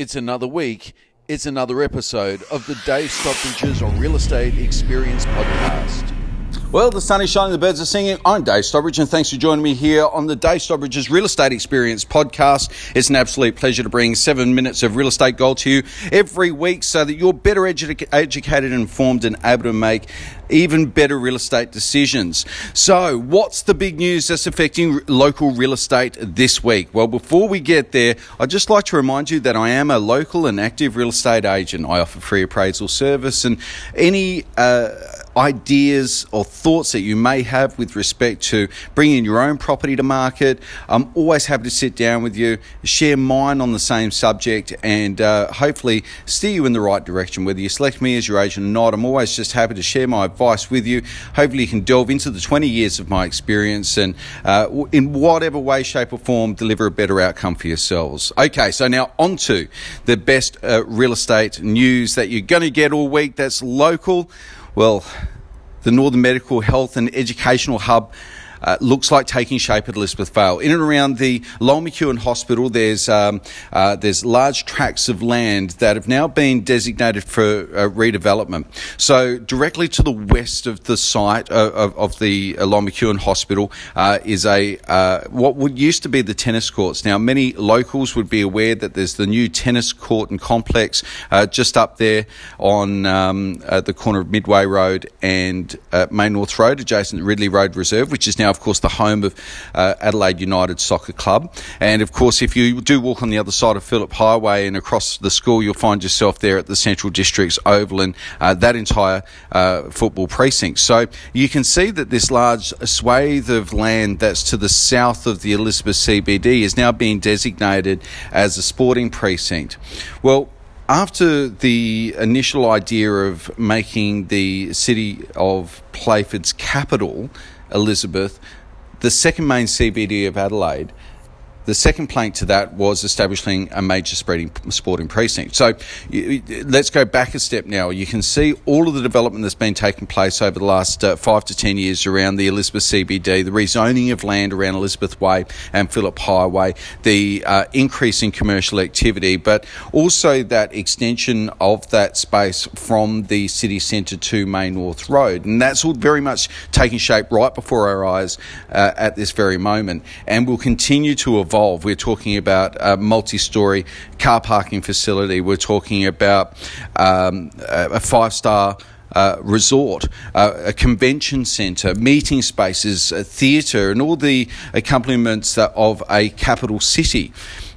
It's another week, it's another episode of the Dave Stockbridge's Real Estate Experience Podcast. Well, the sun is shining, the birds are singing. I'm Dave Stockbridge, and thanks for joining me here on the Dave Stockbridge's Real Estate Experience Podcast. It's an absolute pleasure to bring 7 minutes of real estate gold to you every week so that you're better educated, informed, and able to make even better real estate decisions. So, what's the big news that's affecting local real estate this week? Well, before we get there, I'd just like to remind you that I am a local and active real estate agent. I offer free appraisal service, and any ideas or thoughts that you may have with respect to bringing your own property to market, I'm always happy to sit down with you, share mine on the same subject, and hopefully steer you in the right direction. Whether you select me as your agent or not, I'm always just happy to share my advice with you. Hopefully you can delve into the 20 years of my experience and in whatever way, shape or form, deliver a better outcome for yourselves. Okay, so now on to the best real estate news that you're going to get all week that's local. Well, the Northern Medical Health and Educational Hub looks like taking shape at Elizabeth Vale. In and around the Lyell McEwin Hospital, there's large tracts of land that have now been designated for redevelopment. So directly to the west of the site of the Lyell McEwin Hospital is what would used to be the tennis courts. Now, many locals would be aware that there's the new tennis court and complex just up there on the corner of Midway Road and Main North Road, adjacent to Ridley Road Reserve, which is now, of course, the home of Adelaide United Soccer Club. And, of course, if you do walk on the other side of Phillip Highway and across the school, you'll find yourself there at the Central District's Oval and that entire football precinct. So you can see that this large swathe of land that's to the south of the Elizabeth CBD is now being designated as a sporting precinct. Well, after the initial idea of making the City of Playford's capital, Elizabeth, the second main CBD of Adelaide, the second plank to that was establishing a major sporting precinct. So let's go back a step now. You can see all of the development that's been taking place over the last 5 to 10 years around the Elizabeth CBD, the rezoning of land around Elizabeth Way and Phillip Highway, the increase in commercial activity, but also that extension of that space from the city centre to Main North Road. And that's all very much taking shape right before our eyes at this very moment, and will continue to evolve. We're talking about a multi-storey car parking facility. We're talking about a five-star resort, a convention centre, meeting spaces, a theatre, and all the accompaniments of a capital city.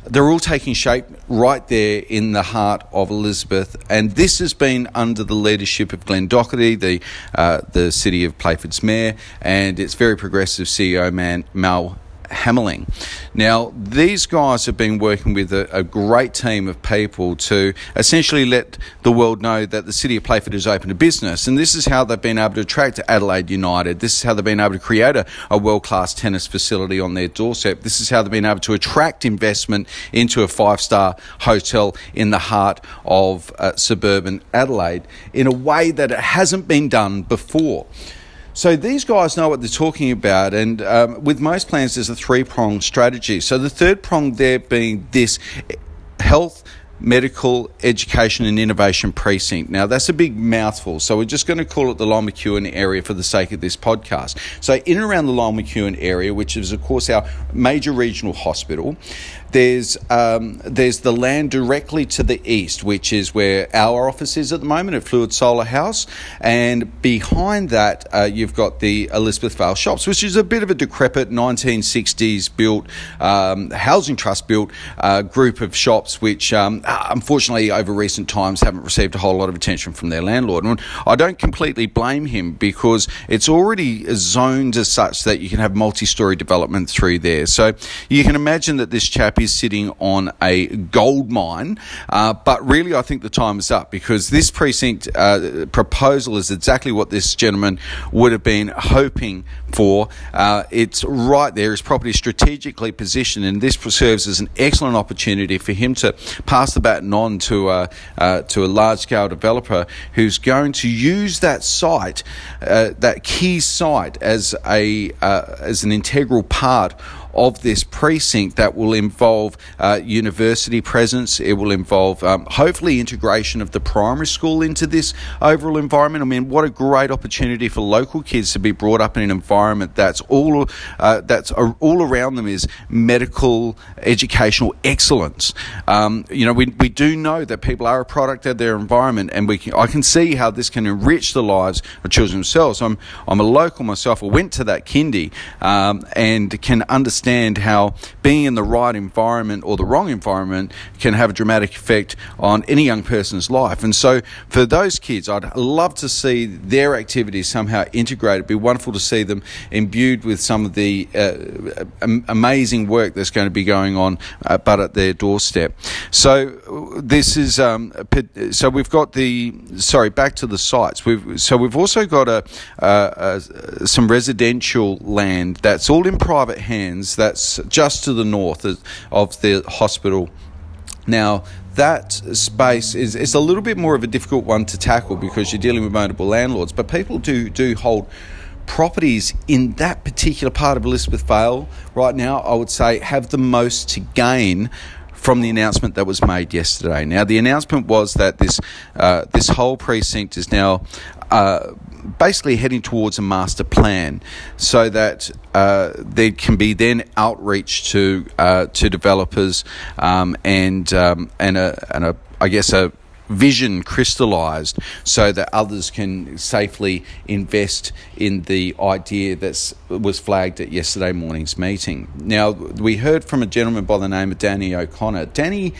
They're all taking shape right there in the heart of Elizabeth, and this has been under the leadership of Glenn Doherty, the City of Playford's mayor, and its very progressive CEO, Mal Hamling. Now, these guys have been working with a great team of people to essentially let the world know that the City of Playford has opened a business, and this is how they've been able to attract Adelaide United. This is how they've been able to create a world-class tennis facility on their doorstep. This is how they've been able to attract investment into a five-star hotel in the heart of suburban Adelaide in a way that it hasn't been done before. So these guys know what they're talking about, and with most plans there's a three-pronged strategy. So the third prong there being this health, medical, education and innovation precinct. Now that's a big mouthful, so we're just going to call it the Lyell McEwin area for the sake of this podcast. So in and around the Lyell McEwin area, which is of course our major regional hospital, there's the land directly to the east, which is where our office is at the moment at Fluid Solar House. And behind that, you've got the Elizabeth Vale Shops, which is a bit of a decrepit 1960s built, housing trust built group of shops, which unfortunately over recent times haven't received a whole lot of attention from their landlord. And I don't completely blame him, because it's already zoned as such that you can have multi-storey development through there. So you can imagine that this chappy is sitting on a gold mine, but really I think the time is up, because this precinct proposal is exactly what this gentleman would have been hoping for. It's right there. His property is strategically positioned, and this serves as an excellent opportunity for him to pass the baton on to a large-scale developer who's going to use that site, that key site, as an integral part of this precinct that will involve university presence. It will involve hopefully integration of the primary school into this overall environment. I mean, what a great opportunity for local kids to be brought up in an environment that's all around them is medical educational excellence. We do know that people are a product of their environment, and I can see how this can enrich the lives of children themselves. I'm a local myself. I went to that kindy and can understand how being in the right environment or the wrong environment can have a dramatic effect on any young person's life. And so for those kids, I'd love to see their activities somehow integrated. It'd be wonderful to see them imbued with some of the amazing work that's going to be going on but at their doorstep. So this is so we've got back to the sites. We've also got some residential land that's all in private hands, that's just to the north of the hospital. Now, that space is a little bit more of a difficult one to tackle because you're dealing with multiple landlords, but people do hold properties in that particular part of Elizabeth Vale right now. I would say have the most to gain from the announcement that was made yesterday. Now, the announcement was that this whole precinct is now basically heading towards a master plan, so that there can be then outreach to developers and a vision crystallised, so that others can safely invest in the idea that was flagged at yesterday morning's meeting. Now, we heard from a gentleman by the name of Danny O'Connor. Danny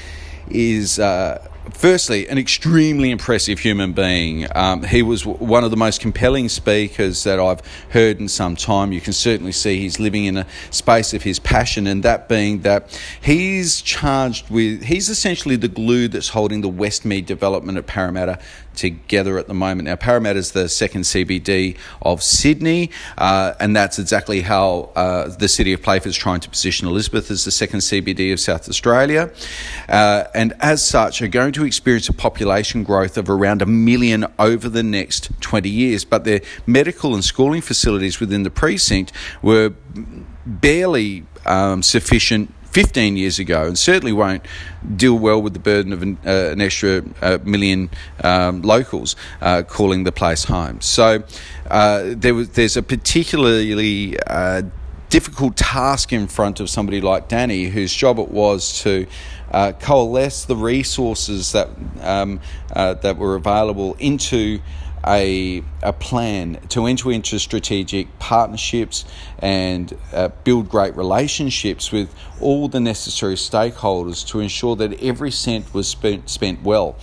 is firstly an extremely impressive human being. He was one of the most compelling speakers that I've heard in some time. You can certainly see he's living in a space of his passion, and that being that he's essentially the glue that's holding the Westmead development at Parramatta together at the moment. Now, Parramatta is the second CBD of Sydney, and that's exactly how the City of Playford is trying to position Elizabeth as the second CBD of South Australia, and as such are going to experience a population growth of around 1 million over the next 20 years. But their medical and schooling facilities within the precinct were barely sufficient 15 years ago, and certainly won't deal well with the burden of an extra million locals calling the place home. So there's a particularly difficult task in front of somebody like Danny, whose job it was to coalesce the resources that were available into a plan to enter into strategic partnerships and build great relationships with all the necessary stakeholders to ensure that every cent was spent well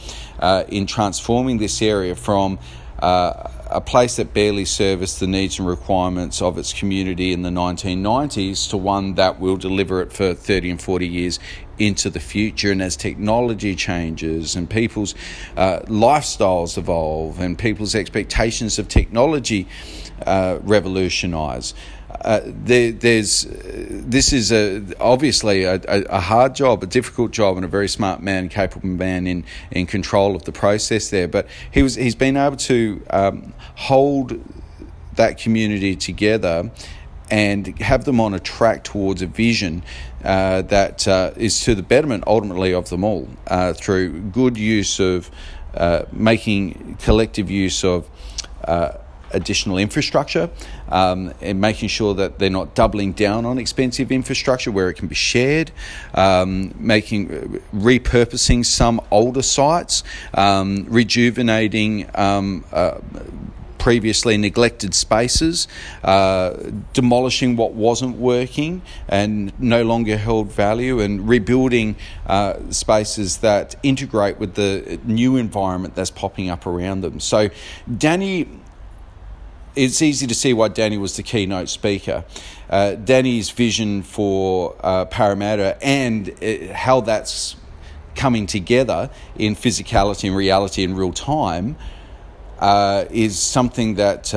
in transforming this area from a place that barely serviced the needs and requirements of its community in the 1990s to one that will deliver it for 30 and 40 years into the future. And as technology changes and people's lifestyles evolve and people's expectations of technology revolutionise, this is obviously a hard job, a difficult job, and a very smart man, capable man in control of the process there. But he's been able to hold that community together and have them on a track towards a vision that is to the betterment ultimately of them all through good use of making collective use of additional infrastructure, and making sure that they're not doubling down on expensive infrastructure where it can be shared, repurposing some older sites, rejuvenating previously neglected spaces, demolishing what wasn't working and no longer held value, and rebuilding spaces that integrate with the new environment that's popping up around them. So it's easy to see why Danny was the keynote speaker. Danny's vision for Parramatta and how that's coming together in physicality and reality in real time is something that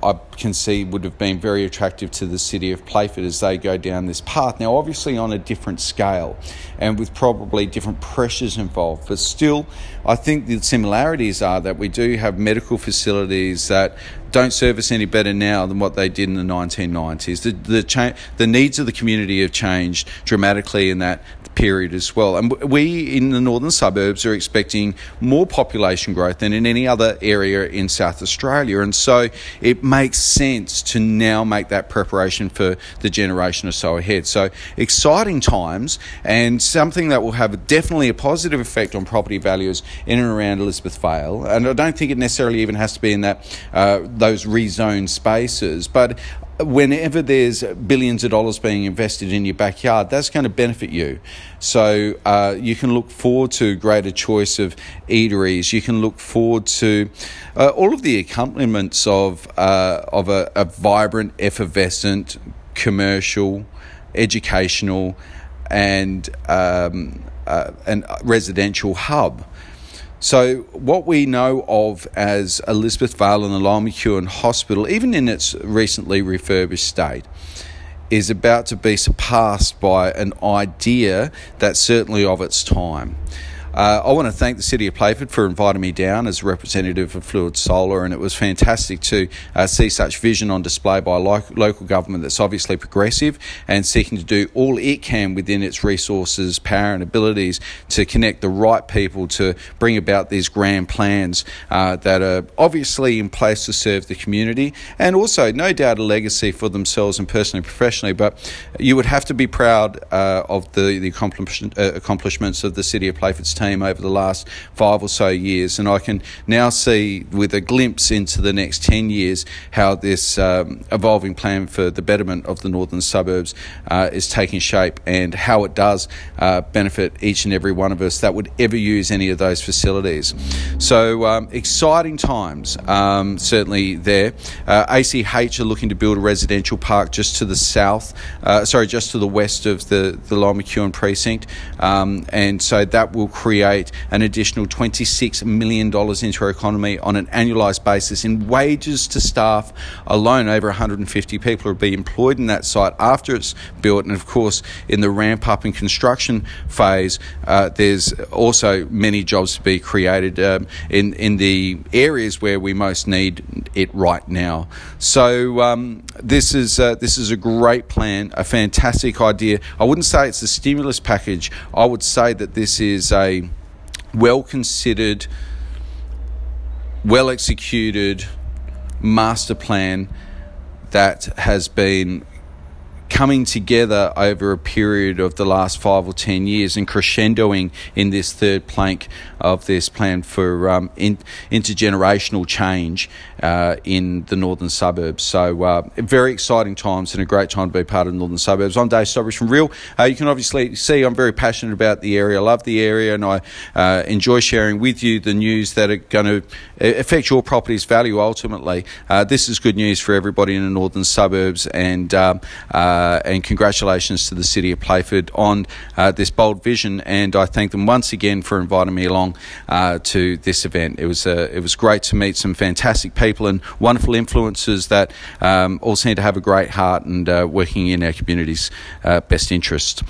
I can see would have been very attractive to the City of Playford as they go down this path. Now, obviously on a different scale and with probably different pressures involved, but still I think the similarities are that we do have medical facilities that don't service any better now than what they did in the 1990s. The needs of the community have changed dramatically in that period as well. And we in the northern suburbs are expecting more population growth than in any other area in South Australia. And so it makes sense to now make that preparation for the generation or so ahead. So exciting times, and something that will have definitely a positive effect on property values in and around Elizabeth Vale. And I don't think it necessarily even has to be in that those rezoned spaces, but whenever there's billions of dollars being invested in your backyard, that's going to benefit you. So you can look forward to greater choice of eateries. You can look forward to all of the accompaniments of a vibrant, effervescent, commercial, educational, and residential hub. So what we know of as Elizabeth Vale and the Lyell McEwin Hospital, even in its recently refurbished state, is about to be surpassed by an idea that's certainly of its time. I want to thank the City of Playford for inviting me down as a representative of Fluid Solar, and it was fantastic to see such vision on display by a local government that's obviously progressive and seeking to do all it can within its resources, power and abilities to connect the right people to bring about these grand plans that are obviously in place to serve the community, and also no doubt a legacy for themselves and personally and professionally. But you would have to be proud of the accomplishments of the City of Playford's team over the last 5 or so years, and I can now see with a glimpse into the next 10 years how this evolving plan for the betterment of the northern suburbs is taking shape, and how it does benefit each and every one of us that would ever use any of those facilities. So exciting times certainly there. ACH are looking to build a residential park just to the west of the Lyell McEwin precinct, and so that will create an additional $26 million into our economy on an annualised basis in wages to staff alone. Over 150 people will be employed in that site after it's built, and of course in the ramp up and construction phase there's also many jobs to be created in the areas where we most need it right now. So this is a great plan, a fantastic idea. I wouldn't say it's a stimulus package. I would say that this is a well-considered, well-executed master plan that has been coming together over a period of the last 5 or 10 years and crescendoing in this third plank of this plan for intergenerational change in the northern suburbs. So very exciting times and a great time to be part of the northern suburbs. I'm Dave Stockbridge from Real. You can obviously see I'm very passionate about the area. I love the area, and I enjoy sharing with you the news that are going to affect your property's value ultimately. This is good news for everybody in the northern suburbs, and congratulations to the City of Playford on this bold vision, and I thank them once again for inviting me along to this event. It was great to meet some fantastic people and wonderful influencers that all seem to have a great heart and working in our community's best interest.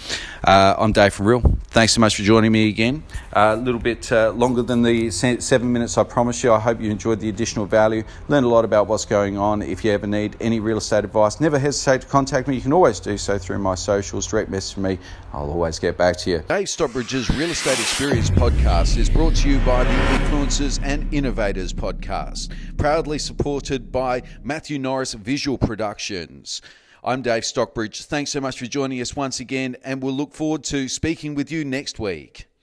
I'm Dave from Real. Thanks so much for joining me again. A little bit longer than the 7 minutes I promised you. I hope you enjoyed the additional value, learned a lot about what's going on. If you ever need any real estate advice, never hesitate to contact me. You can always do so through my socials, direct message me. I'll always get back to you. Dave Stockbridge's Real Estate Experience Podcast is brought to you by the Influencers and Innovators Podcast, proudly supported by Matthew Norris Visual Productions. I'm Dave Stockbridge. Thanks so much for joining us once again, and we'll look forward to speaking with you next week.